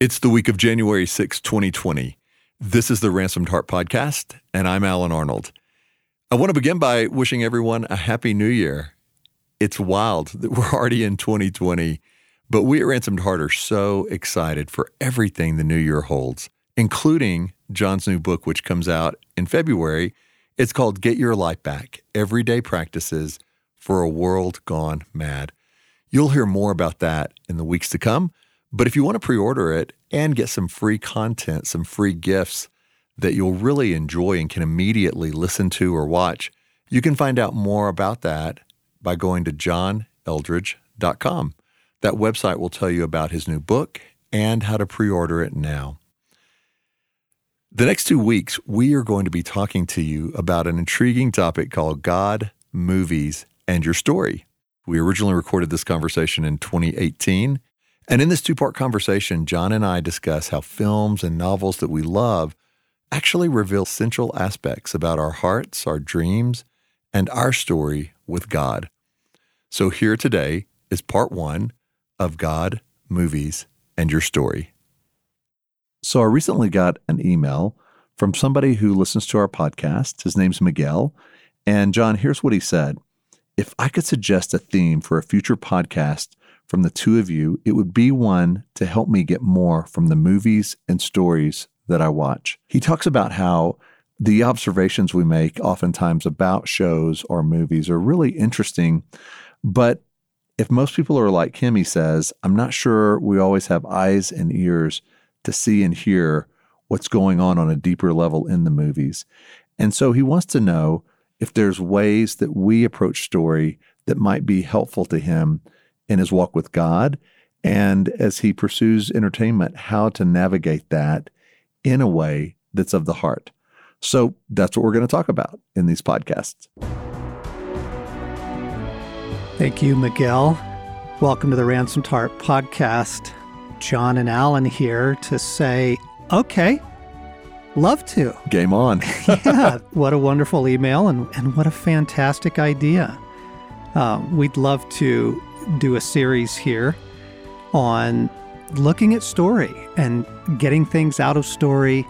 It's the week of January 6, 2020. This is the Ransomed Heart Podcast, and I'm Alan Arnold. I want to begin by wishing everyone a Happy New Year. It's wild that we're already in 2020, but we at Ransomed Heart are so excited for everything the new year holds, including John's new book, which comes out in February. It's called Get Your Life Back, Everyday Practices for a World Gone Mad. You'll hear more about that in the weeks to come, but if you want to pre-order it and get some free content, some free gifts that you'll really enjoy and can immediately listen to or watch, you can find out more about that by going to JohnEldredge.com. That website will tell you about his new book and how to pre-order it now. The next 2 weeks, we are going to be talking to you about an intriguing topic called God, Movies, and Your Story. We originally recorded this conversation in 2018, and in this two-part conversation, John and I discuss how films and novels that we love actually reveal central aspects about our hearts, our dreams, and our story with God. So here today is part one of God, Movies, and Your Story. So I recently got an email from somebody who listens to our podcast. His name's Miguel. And John, here's what he said. If I could suggest a theme for a future podcast from the two of you, it would be one to help me get more from the movies and stories that I watch. He talks about how the observations we make oftentimes about shows or movies are really interesting, but if most people are like him, he says, I'm not sure we always have eyes and ears to see and hear what's going on a deeper level in the movies. And so he wants to know if there's ways that we approach story that might be helpful to him in his walk with God, and as he pursues entertainment, how to navigate that in a way that's of the heart. So that's what we're going to talk about in these podcasts. Thank you, Miguel. Welcome to the Ransomed Heart Podcast. John and Alan here to say, okay, love to. Game on. Yeah, what a wonderful email and what a fantastic idea. We'd love to do a series here on looking at story and getting things out of story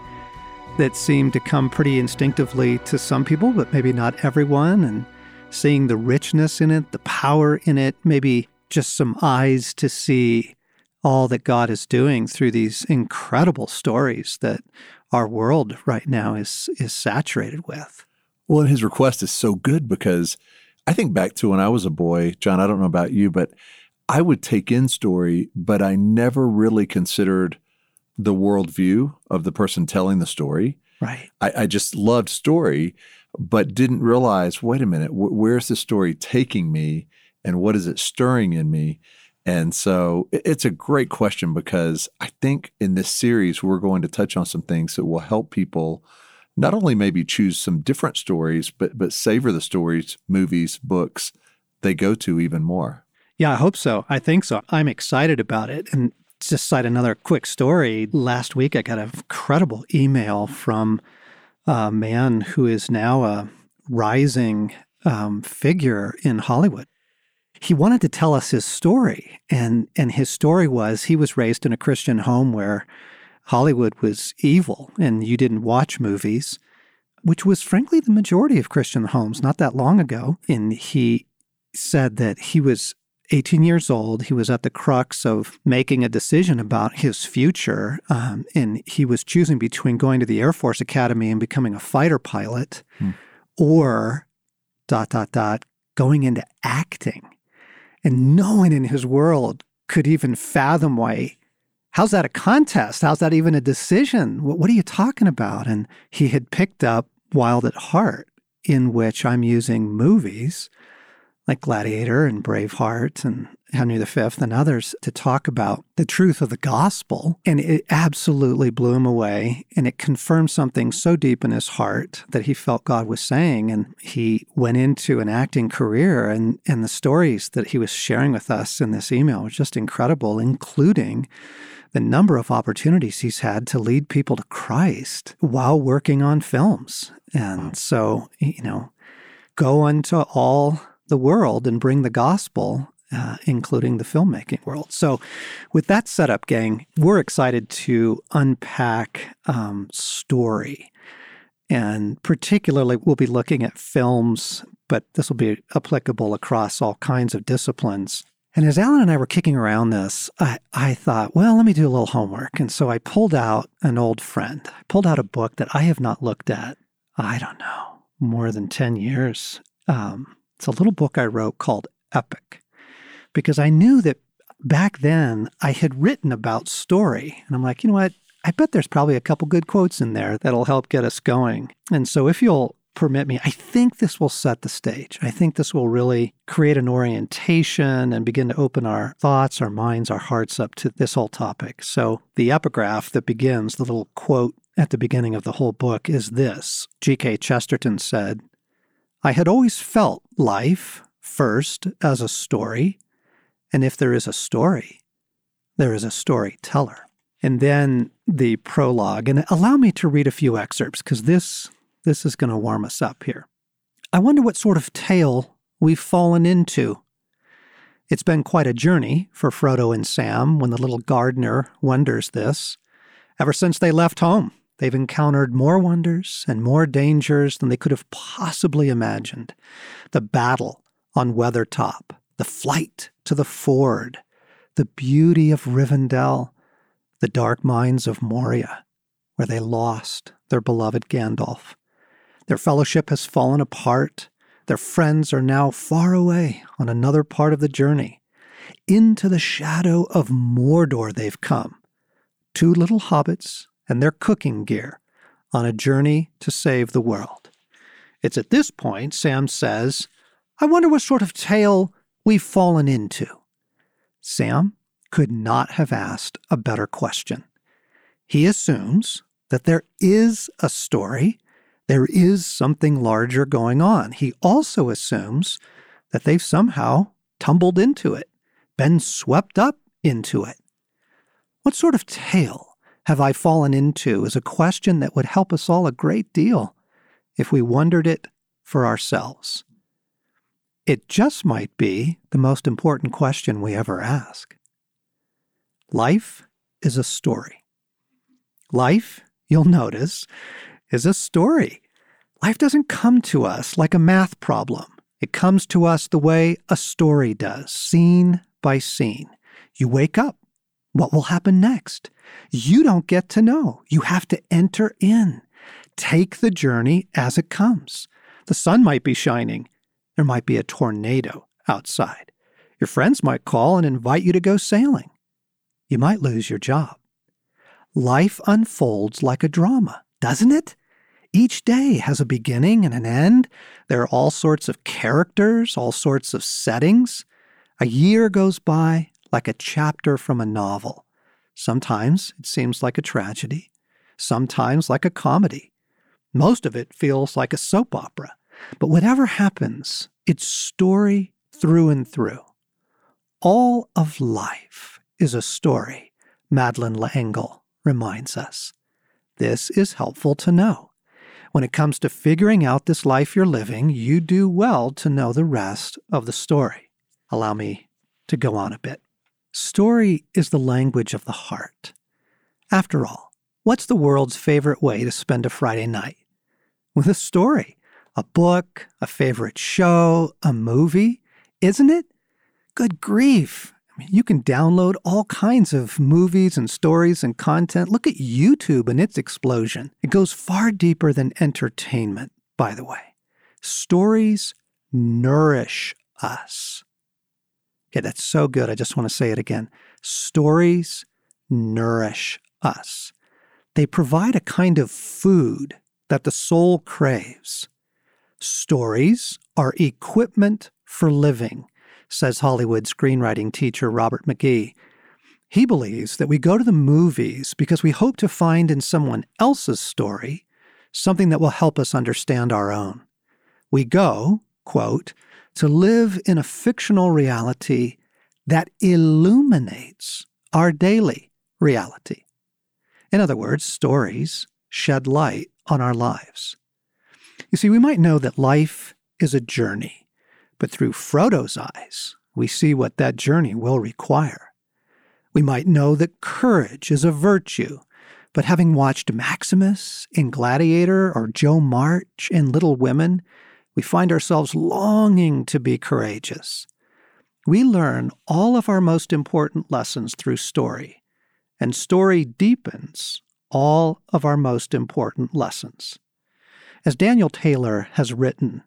that seem to come pretty instinctively to some people, but maybe not everyone, and seeing the richness in it, the power in it, maybe just some eyes to see all that God is doing through these incredible stories that our world right now is saturated with. Well, his request is so good because I think back to when I was a boy, John, I don't know about you, but I would take in story, but I never really considered the worldview of the person telling the story. Right. I just loved story, but didn't realize, wait a minute, where's the story taking me and what is it stirring in me? And so it's a great question because I think in this series, we're going to touch on some things that will help people not only maybe choose some different stories, but savor the stories, movies, books they go to even more. Yeah, I hope so. I think so. I'm excited about it. And to cite another quick story, last week I got an incredible email from a man who is now a rising figure in Hollywood. He wanted to tell us his story, and his story was he was raised in a Christian home where Hollywood was evil and you didn't watch movies, which was frankly the majority of Christian homes not that long ago. And he said that he was 18 years old. He was at the crux of making a decision about his future. And he was choosing between going to the Air Force Academy and becoming a fighter pilot or going into acting. And no one in his world could even fathom why. How's that a contest? How's that even a decision? What are you talking about? And he had picked up Wild at Heart, in which I'm using movies like Gladiator and Braveheart and Henry V and others to talk about the truth of the gospel. And it absolutely blew him away. And it confirmed something so deep in his heart that he felt God was saying. And he went into an acting career. And the stories that he was sharing with us in this email was just incredible, including the number of opportunities he's had to lead people to Christ while working on films. And so, you know, go unto all the world and bring the gospel including the filmmaking world. So with that setup, gang, we're excited to unpack story. And particularly, we'll be looking at films, but this will be applicable across all kinds of disciplines. And as Alan and I were kicking around this, I thought, well, let me do a little homework. And so I pulled out an old friend. I pulled out a book that I have not looked at, I don't know, more than 10 years. It's a little book I wrote called Epic, because I knew that back then I had written about story. And I'm like, you know what? I bet there's probably a couple good quotes in there that'll help get us going. And so if you'll permit me, I think this will set the stage. I think this will really create an orientation and begin to open our thoughts, our minds, our hearts up to this whole topic. So the epigraph that begins, the little quote at the beginning of the whole book is this. G.K. Chesterton said, "I had always felt life first as a story, and if there is a story, there is a storyteller." And then the prologue, and allow me to read a few excerpts because this is going to warm us up here. "I wonder what sort of tale we've fallen into. It's been quite a journey for Frodo and Sam when the little gardener wonders this. Ever since they left home, they've encountered more wonders and more dangers than they could have possibly imagined. The battle on Weathertop, the flight to the ford, the beauty of Rivendell, the dark mines of Moria, where they lost their beloved Gandalf. Their fellowship has fallen apart. Their friends are now far away on another part of the journey. Into the shadow of Mordor they've come, two little hobbits and their cooking gear, on a journey to save the world." It's at this point Sam says, "I wonder what sort of tale we've fallen into." Sam could not have asked a better question. He assumes that there is a story, there is something larger going on. He also assumes that they've somehow tumbled into it, been swept up into it. What sort of tale have I fallen into is a question that would help us all a great deal if we wondered it for ourselves. It just might be the most important question we ever ask. Life is a story. Life, you'll notice, is a story. Life doesn't come to us like a math problem. It comes to us the way a story does, scene by scene. You wake up. What will happen next? You don't get to know. You have to enter in. Take the journey as it comes. The sun might be shining. There might be a tornado outside. Your friends might call and invite you to go sailing. You might lose your job. Life unfolds like a drama, doesn't it? Each day has a beginning and an end. There are all sorts of characters, all sorts of settings. A year goes by like a chapter from a novel. Sometimes it seems like a tragedy, sometimes like a comedy. Most of it feels like a soap opera. But whatever happens, it's story through and through. All of life is a story, Madeleine L'Engle reminds us. This is helpful to know. When it comes to figuring out this life you're living, you do well to know the rest of the story. Allow me to go on a bit. Story is the language of the heart. After all, what's the world's favorite way to spend a Friday night? With a story, a book, a favorite show, a movie, isn't it? Good grief. You can download all kinds of movies and stories and content. Look at YouTube and its explosion. It goes far deeper than entertainment, by the way. Stories nourish us. Okay, that's so good. I just want to say it again. Stories nourish us. They provide a kind of food that the soul craves. Stories are equipment for living, says Hollywood screenwriting teacher Robert McKee. He believes that we go to the movies because we hope to find in someone else's story something that will help us understand our own. We go, quote, "to live in a fictional reality that illuminates our daily reality." In other words, stories shed light on our lives. You see, we might know that life is a journey, but through Frodo's eyes, we see what that journey will require. We might know that courage is a virtue, but having watched Maximus in Gladiator or Jo March in Little Women, we find ourselves longing to be courageous. We learn all of our most important lessons through story, and story deepens all of our most important lessons. As Daniel Taylor has written,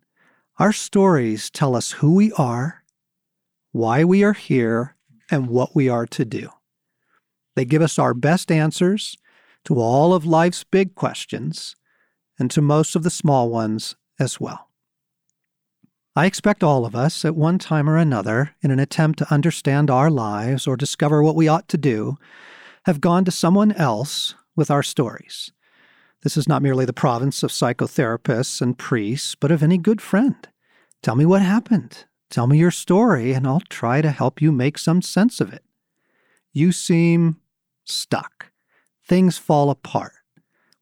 our stories tell us who we are, why we are here, and what we are to do. They give us our best answers to all of life's big questions and to most of the small ones as well. I expect all of us, at one time or another, in an attempt to understand our lives or discover what we ought to do, have gone to someone else with our stories. This is not merely the province of psychotherapists and priests, but of any good friend. Tell me what happened. Tell me your story, and I'll try to help you make some sense of it. You seem stuck. Things fall apart.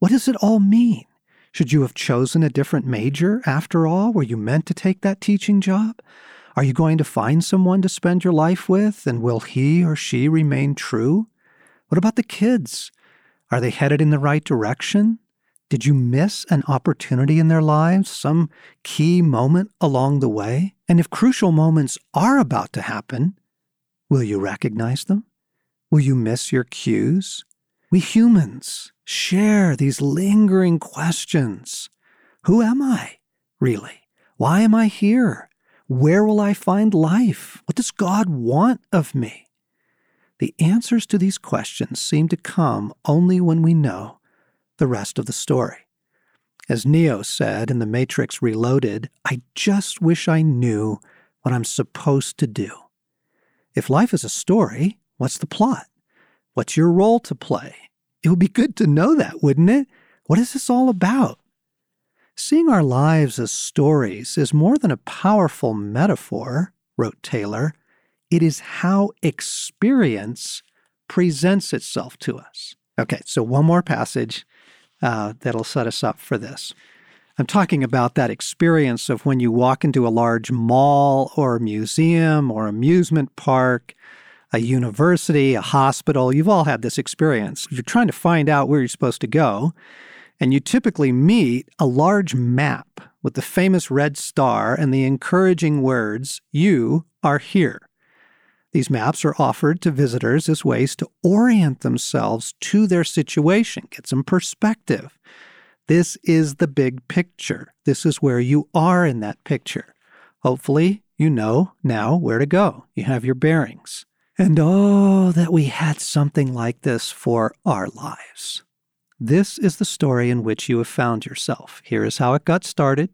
What does it all mean? Should you have chosen a different major after all? Were you meant to take that teaching job? Are you going to find someone to spend your life with, and will he or she remain true? What about the kids? Are they headed in the right direction? Did you miss an opportunity in their lives, some key moment along the way? And if crucial moments are about to happen, will you recognize them? Will you miss your cues? We humans share these lingering questions. Who am I, really? Why am I here? Where will I find life? What does God want of me? The answers to these questions seem to come only when we know the rest of the story. As Neo said in The Matrix Reloaded, I just wish I knew what I'm supposed to do. If life is a story, what's the plot? What's your role to play? It would be good to know that, wouldn't it? What is this all about? Seeing our lives as stories is more than a powerful metaphor, wrote Taylor. It is how experience presents itself to us. Okay, so one more passage that'll set us up for this. I'm talking about that experience of when you walk into a large mall or a museum or amusement park, a university, a hospital. You've all had this experience. You're trying to find out where you're supposed to go, and you typically meet a large map with the famous red star and the encouraging words, "You are here." These maps are offered to visitors as ways to orient themselves to their situation, get some perspective. This is the big picture. This is where you are in that picture. Hopefully, you know now where to go. You have your bearings. And oh, that we had something like this for our lives. This is the story in which you have found yourself. Here is how it got started.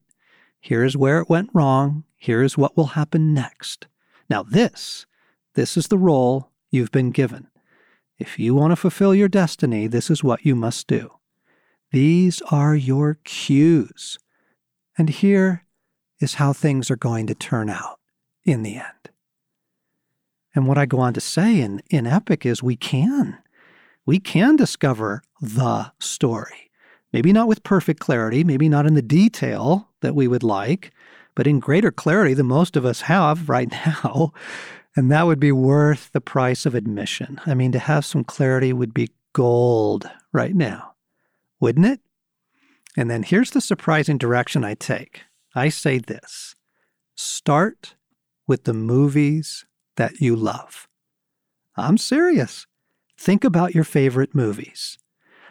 Here is where it went wrong. Here is what will happen next. Now this is the role you've been given. If you want to fulfill your destiny, this is what you must do. These are your cues. And here is how things are going to turn out in the end. And what I go on to say in Epic is we can discover the story. Maybe not with perfect clarity, maybe not in the detail that we would like, but in greater clarity than most of us have right now. And that would be worth the price of admission. I mean, to have some clarity would be gold right now, wouldn't it? And then here's the surprising direction I take. I say this: start with the movies that you love. I'm serious. Think about your favorite movies.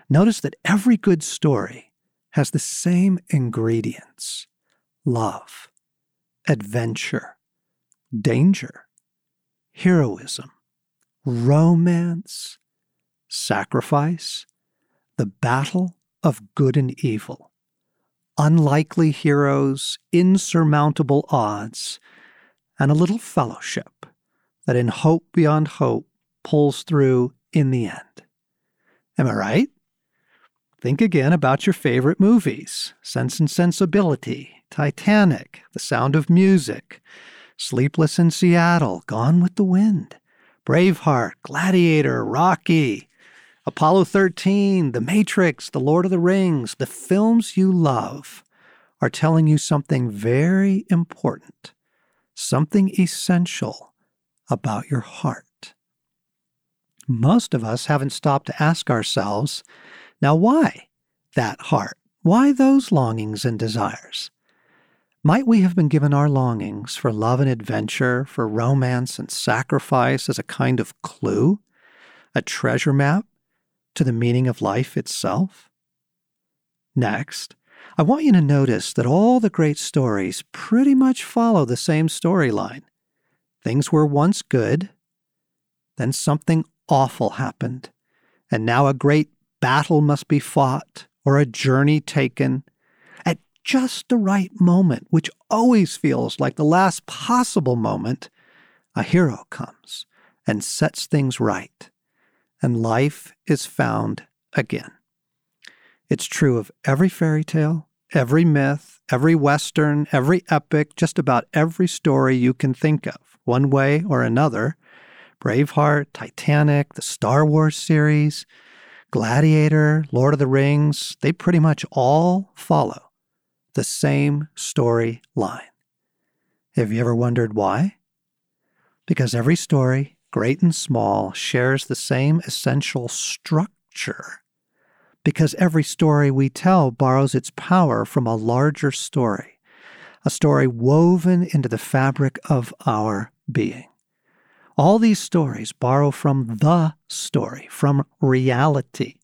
Notice that every good story has the same ingredients: love, adventure, danger, heroism, romance, sacrifice, the battle of good and evil, unlikely heroes, insurmountable odds, and a little fellowship that in hope beyond hope pulls through in the end. Am I right? Think again about your favorite movies: Sense and Sensibility, Titanic, The Sound of Music, Sleepless in Seattle, Gone with the Wind, Braveheart, Gladiator, Rocky, Apollo 13, The Matrix, The Lord of the Rings. The films you love are telling you something very important, something essential about your heart. Most of us haven't stopped to ask ourselves, now why that heart? Why those longings and desires? Might we have been given our longings for love and adventure, for romance and sacrifice as a kind of clue, a treasure map to the meaning of life itself? Next, I want you to notice that all the great stories pretty much follow the same storyline. Things were once good, then something awful happened, and now a great battle must be fought or a journey taken, just the right moment, which always feels like the last possible moment, a hero comes and sets things right, and life is found again. It's true of every fairy tale, every myth, every Western, every epic, just about every story you can think of, one way or another. Braveheart, Titanic, the Star Wars series, Gladiator, Lord of the Rings, they pretty much all follow the same story line. Have you ever wondered why? Because every story, great and small, shares the same essential structure. Because every story we tell borrows its power from a larger story, a story woven into the fabric of our being. All these stories borrow from the story, from reality,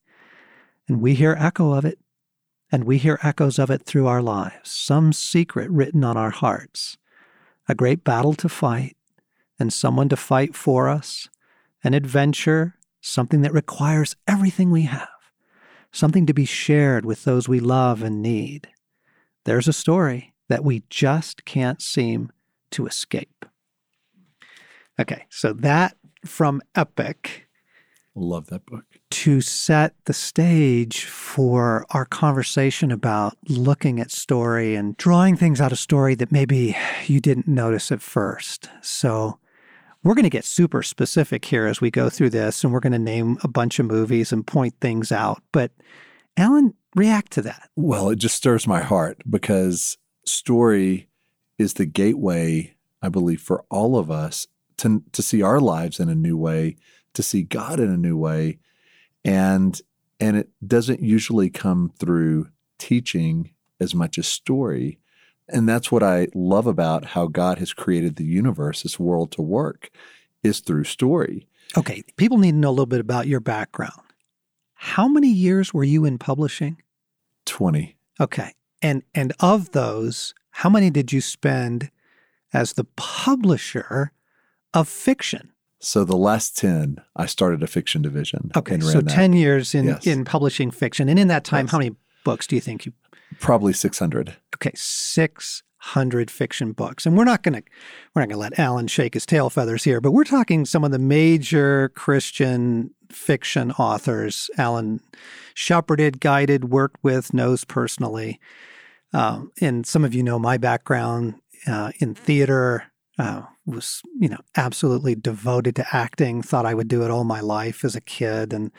and we hear echo of it. And we hear echoes of it through our lives, some secret written on our hearts, a great battle to fight, and someone to fight for us, an adventure, something that requires everything we have, something to be shared with those we love and need. There's a story that we just can't seem to escape. Okay, so that from Epic. Love that book. To set the stage for our conversation about looking at story and drawing things out of story that maybe you didn't notice at first. So we're going to get super specific here as we go through this, and we're going to name a bunch of movies and point things out. But Alan, react to that. Well, it just stirs my heart because story is the gateway, I believe, for all of us to see our lives in a new way, to see God in a new way, and it doesn't usually come through teaching as much as story. And that's what I love about how God has created the universe, this world to work, is through story. Okay, people need to know a little bit about your background. How many years were you in publishing? 20. Okay, and of those, how many did you spend as the publisher of fiction? So the last 10, I started a fiction division. Okay, so 10 years in publishing fiction. And in that time, how many books do you think you... Probably 600. Okay, 600 fiction books. And we're not going to let Alan shake his tail feathers here, but we're talking some of the major Christian fiction authors Alan shepherded, guided, worked with, knows personally. And some of you know my background in theater. Was, absolutely devoted to acting, thought I would do it all my life as a kid. And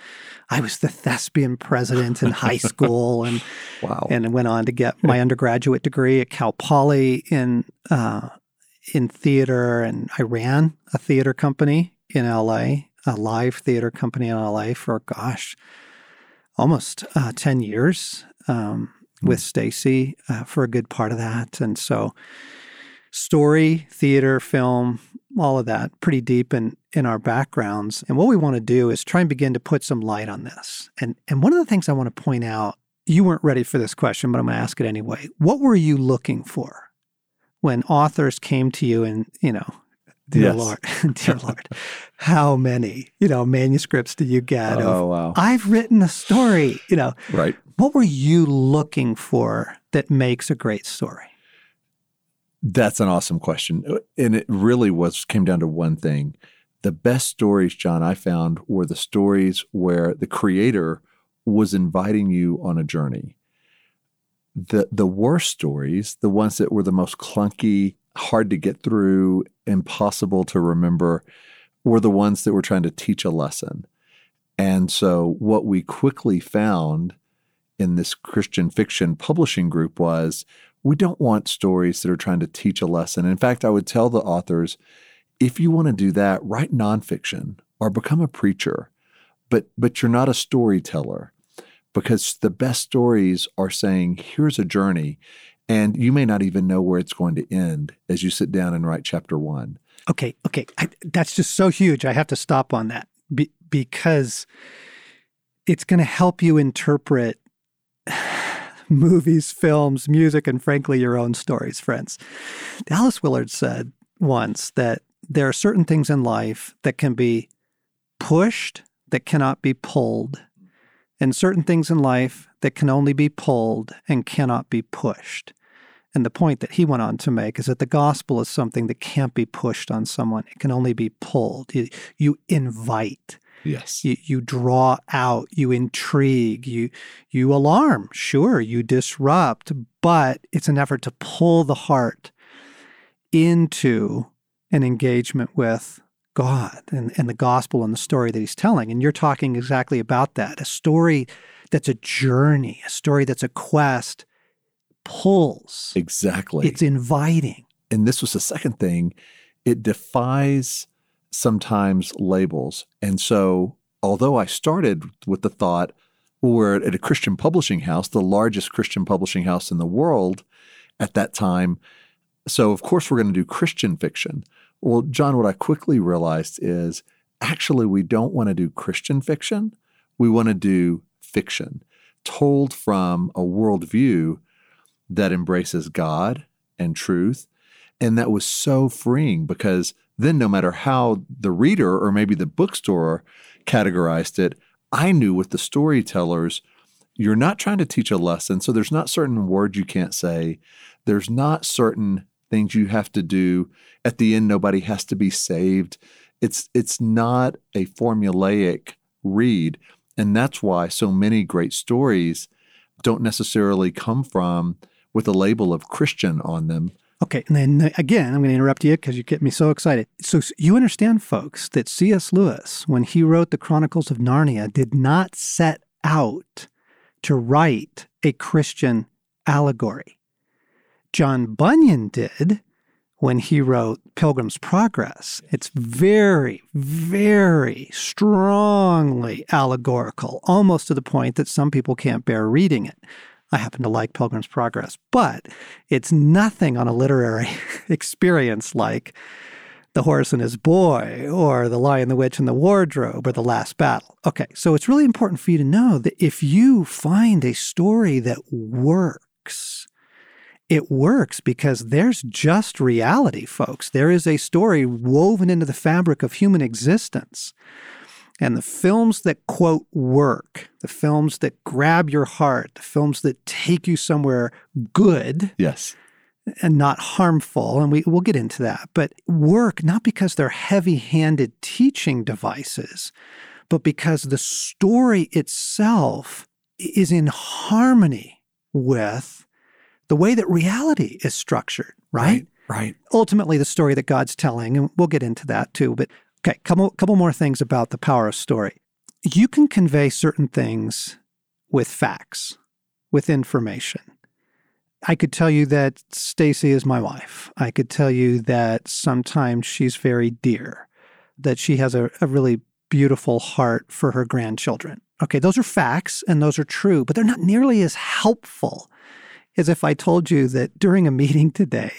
I was the thespian president in high school and wow. And went on to get my undergraduate degree at Cal Poly in theater. And I ran a theater company in L.A., a live theater company in L.A. for, almost 10 years with Stacy for a good part of that. And so... story, theater, film, all of that, pretty deep in our backgrounds. And what we want to do is try and begin to put some light on this. And one of the things I want to point out, you weren't ready for this question, but I'm going to ask it anyway. What were you looking for when authors came to you and, dear Lord, how many, manuscripts do you get? Oh, wow. I've written a story, Right. What were you looking for that makes a great story? That's an awesome question. And it really came down to one thing. The best stories, John, I found were the stories where the creator was inviting you on a journey. The worst stories, the ones that were the most clunky, hard to get through, impossible to remember, were the ones that were trying to teach a lesson. And so what we quickly found in this Christian fiction publishing group was, we don't want stories that are trying to teach a lesson. In fact, I would tell the authors, If you want to do that, write nonfiction or become a preacher, but you're not a storyteller, because the best stories are saying, here's a journey, and you may not even know where it's going to end as you sit down and write chapter one. Okay. That's just so huge. I have to stop on that because it's going to help you interpret movies, films, music, and frankly, your own stories, friends. Dallas Willard said once that there are certain things in life that can be pushed that cannot be pulled, and certain things in life that can only be pulled and cannot be pushed. And the point that he went on to make is that the gospel is something that can't be pushed on someone. It can only be pulled. You invite. Yes. You draw out, you intrigue, you alarm, sure, you disrupt, but it's an effort to pull the heart into an engagement with God and the gospel and the story that he's telling. And you're talking exactly about that, a story that's a journey, a story that's a quest pulls. Exactly. It's inviting. And this was the second thing. It defies sometimes labels. And so, although I started with the thought, well, we're at a Christian publishing house, the largest Christian publishing house in the world at that time. So, of course, we're going to do Christian fiction. Well, John, what I quickly realized is actually we don't want to do Christian fiction. We want to do fiction told from a worldview that embraces God and truth. And that was so freeing because then no matter how the reader or maybe the bookstore categorized it, I knew with the storytellers, you're not trying to teach a lesson. So there's not certain words you can't say. There's not certain things you have to do. At the end, nobody has to be saved. It's not a formulaic read. And that's why so many great stories don't necessarily come from with a label of Christian on them. Okay, and then again, I'm going to interrupt you because you get me so excited. So you understand, folks, that C.S. Lewis, when he wrote the Chronicles of Narnia, did not set out to write a Christian allegory. John Bunyan did when he wrote Pilgrim's Progress. It's very, very strongly allegorical, almost to the point that some people can't bear reading it. I happen to like Pilgrim's Progress, but it's nothing on a literary experience like The Horse and His Boy or The Lion, the Witch, and the Wardrobe or The Last Battle. Okay, so it's really important for you to know that if you find a story that works, it works because there's just reality, folks. There is a story woven into the fabric of human existence. And the films that, quote, work, the films that grab your heart, the films that take you somewhere good, yes, and not harmful, and we'll get into that, but work not because they're heavy-handed teaching devices, but because the story itself is in harmony with the way that reality is structured, right? Right. Ultimately, the story that God's telling, and we'll get into that too, but okay, couple more things about the power of story. You can convey certain things with facts, with information. I could tell you that Stacy is my wife. I could tell you that sometimes she's very dear, that she has a really beautiful heart for her grandchildren. Okay, those are facts and those are true, but they're not nearly as helpful as if I told you that during a meeting today,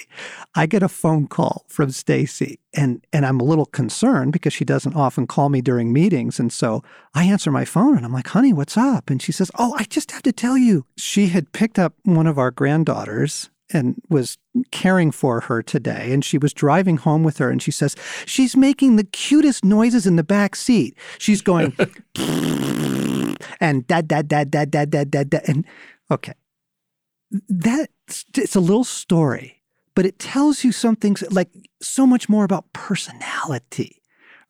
I get a phone call from Stacy, and I'm a little concerned because she doesn't often call me during meetings. And so I answer my phone and I'm like, honey, what's up? And she says, oh, I just have to tell you. She had picked up one of our granddaughters and was caring for her today. And she was driving home with her and she says, she's making the cutest noises in the back seat. She's going, and da, da, da, da, da, da, da, da. And okay. It's a little story, but it tells you something like so much more about personality,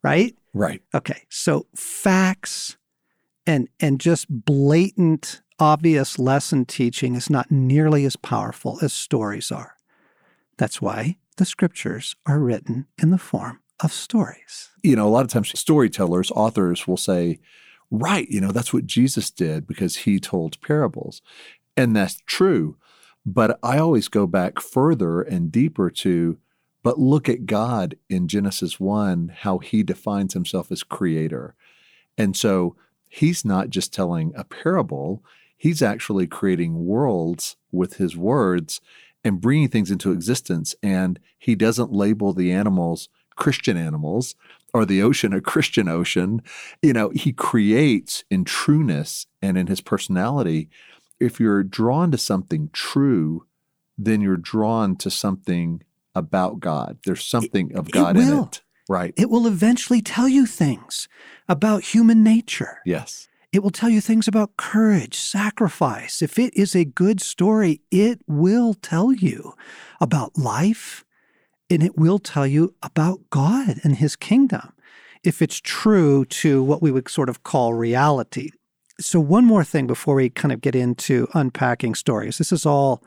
right? Right. Okay, so facts and just blatant, obvious lesson teaching is not nearly as powerful as stories are. That's why the scriptures are written in the form of stories. You know, a lot of times storytellers, authors will say, right, you know, that's what Jesus did because he told parables. And that's true, but I always go back further and deeper to But look at God in Genesis 1, how he defines himself as creator. And so he's not just telling a parable. He's actually creating worlds with his words and bringing things into existence. And he doesn't label the animals Christian animals or the ocean a Christian ocean. You know, he creates in trueness and in his personality. If you're drawn to something true, then you're drawn to something about God. There's something of God in it. Right. It will eventually tell you things about human nature. Yes. It will tell you things about courage, sacrifice. If it is a good story, it will tell you about life, and it will tell you about God and his kingdom, if it's true to what we would sort of call reality. So one more thing before we kind of get into unpacking stories. This is all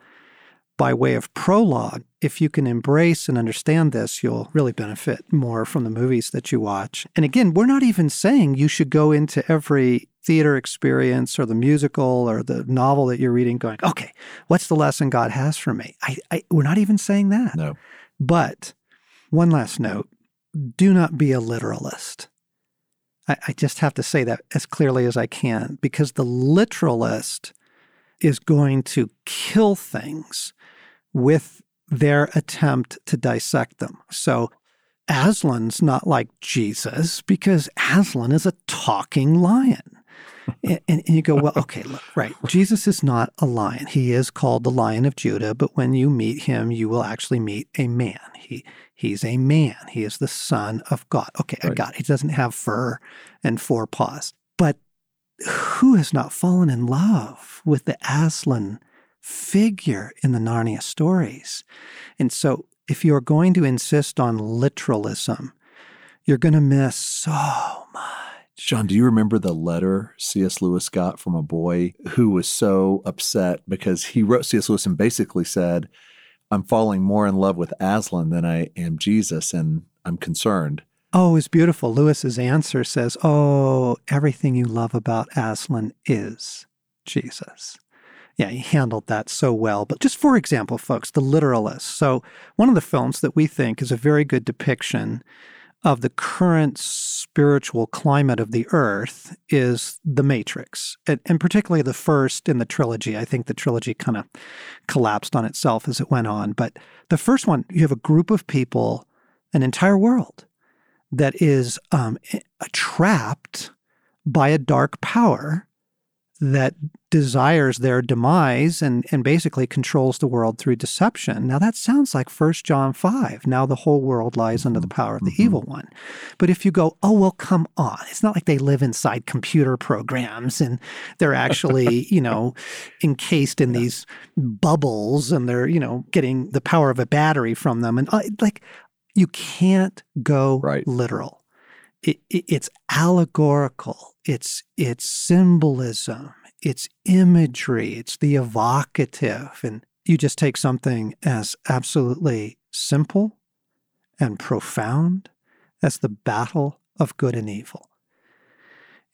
by way of prologue. If you can embrace and understand this, you'll really benefit more from the movies that you watch. And again, we're not even saying you should go into every theater experience or the musical or the novel that you're reading going, okay, what's the lesson God has for me? We're not even saying that. No. But one last note, do not be a literalist. I just have to say that as clearly as I can, because the literalist is going to kill things with their attempt to dissect them. So Aslan's not like Jesus, because Aslan is a talking lion. And you go, well, okay, look, right. Jesus is not a lion. He is called the Lion of Judah, but when you meet him, you will actually meet a man. He's a man. He is the Son of God. Okay, right. I got it. He doesn't have fur and four paws. But who has not fallen in love with the Aslan figure in the Narnia stories? And so if you're going to insist on literalism, you're going to miss so much. John, do you remember the letter C.S. Lewis got from a boy who was so upset because he wrote C.S. Lewis and basically said, I'm falling more in love with Aslan than I am Jesus, and I'm concerned. Oh, it's beautiful. Lewis's answer says, oh, everything you love about Aslan is Jesus. Yeah, he handled that so well. But just for example, folks, the literalist. So one of the films that we think is a very good depiction of the current spiritual climate of the earth is The Matrix, and particularly the first in the trilogy. I think the trilogy kind of collapsed on itself as it went on. But the first one, you have a group of people, an entire world, that is trapped by a dark power that desires their demise and basically controls the world through deception. Now, that sounds like 1 John 5. Now the whole world lies under the power of the evil one. But if you go, oh, well, come on. It's not like they live inside computer programs and they're actually, encased in these bubbles and they're, getting the power of a battery from them. And you can't go literal. It's allegorical. It's symbolism. It's imagery. It's the evocative. And you just take something as absolutely simple and profound as the battle of good and evil.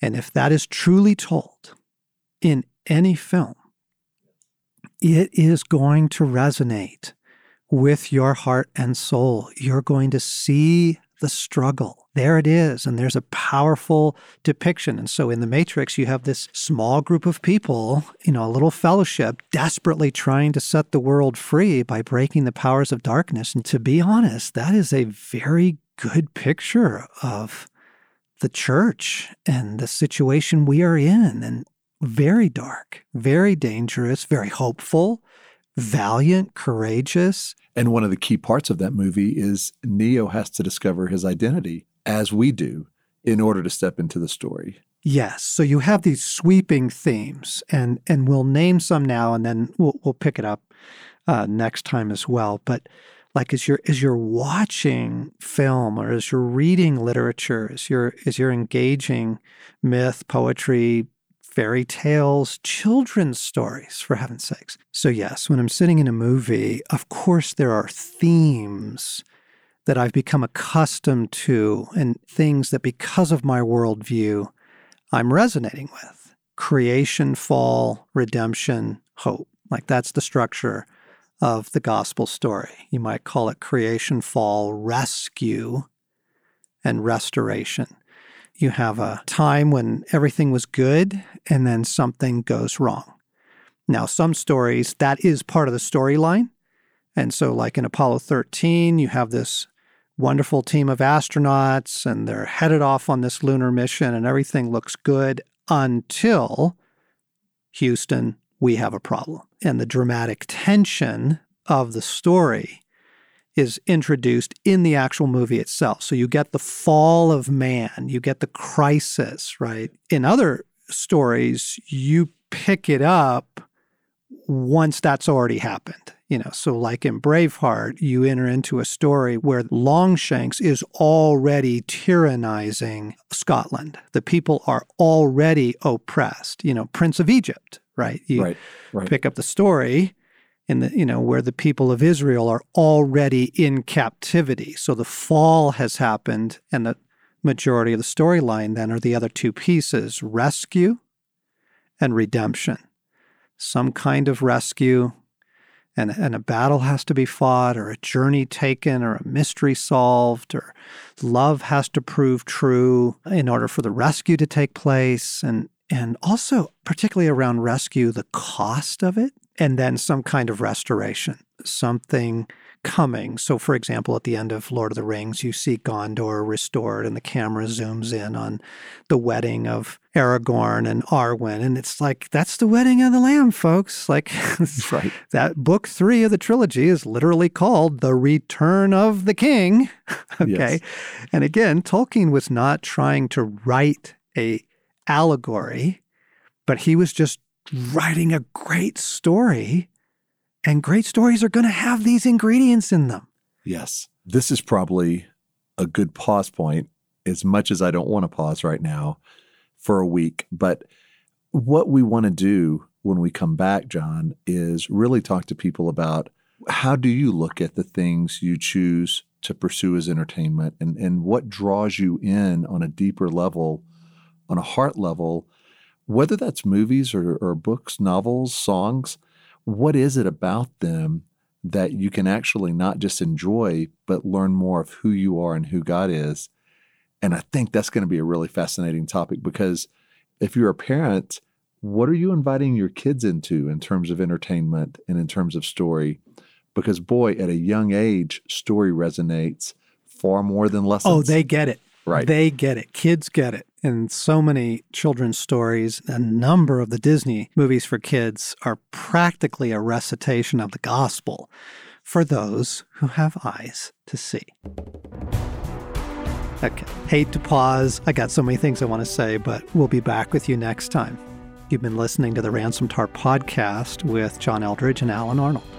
And if that is truly told in any film, it is going to resonate with your heart and soul. You're going to see the struggle. There it is, and there's a powerful depiction. And so in The Matrix, you have this small group of people, a little fellowship, desperately trying to set the world free by breaking the powers of darkness. And to be honest, that is a very good picture of the church and the situation we are in, and very dark, very dangerous, very hopeful, valiant, courageous. And one of the key parts of that movie is Neo has to discover his identity, as we do, in order to step into the story. Yes. So you have these sweeping themes, and we'll name some now, and then we'll pick it up next time as well. But as you're watching film, or as you're reading literature, as you're engaging myth, poetry, fairy tales, children's stories, for heaven's sakes. So yes, when I'm sitting in a movie, of course there are themes that I've become accustomed to and things that because of my worldview, I'm resonating with. Creation, fall, redemption, hope. That's the structure of the gospel story. You might call it creation, fall, rescue, and restoration. You have a time when everything was good, and then something goes wrong. Now, some stories, that is part of the storyline. And so like in Apollo 13, you have this wonderful team of astronauts, and they're headed off on this lunar mission, and everything looks good until Houston, we have a problem. And the dramatic tension of the story is introduced in the actual movie itself. So you get the fall of man, you get the crisis, right? In other stories, you pick it up once that's already happened. You know, so like in Braveheart, you enter into a story where Longshanks is already tyrannizing Scotland. The people are already oppressed. You know, Prince of Egypt, right? You pick up the story in the, you know, where the people of Israel are already in captivity. So the fall has happened, and the majority of the storyline then are the other two pieces, rescue and redemption. Some kind of rescue, and a battle has to be fought, or a journey taken, or a mystery solved, or love has to prove true in order for the rescue to take place. And also, particularly around rescue, the cost of it, and then some kind of restoration, something coming. So, for example, at the end of Lord of the Rings, you see Gondor restored, and the camera zooms in on the wedding of Aragorn and Arwen. And it's like, that's the wedding of the Lamb, folks. Like, right. That book 3 of the trilogy is literally called The Return of the King. Okay. Yes. And again, Tolkien was not trying to write a allegory, but he was just writing a great story, and great stories are going to have these ingredients in them. Yes. This is probably a good pause point, as much as I don't want to pause right now for a week. But what we want to do when we come back, John, is really talk to people about, how do you look at the things you choose to pursue as entertainment, and what draws you in on a deeper level, on a heart level, whether that's movies or books, novels, songs. What is it about them that you can actually not just enjoy, but learn more of who you are and who God is? And I think that's going to be a really fascinating topic, because if you're a parent, what are you inviting your kids into in terms of entertainment and in terms of story? Because boy, at a young age, story resonates far more than lessons. Oh, they get it. Right. They get it. Kids get it. And so many children's stories, a number of the Disney movies for kids are practically a recitation of the gospel for those who have eyes to see. Okay. Hate to pause. I got so many things I want to say, but we'll be back with you next time. You've been listening to the Ransomed Heart Podcast with John Eldredge and Alan Arnold.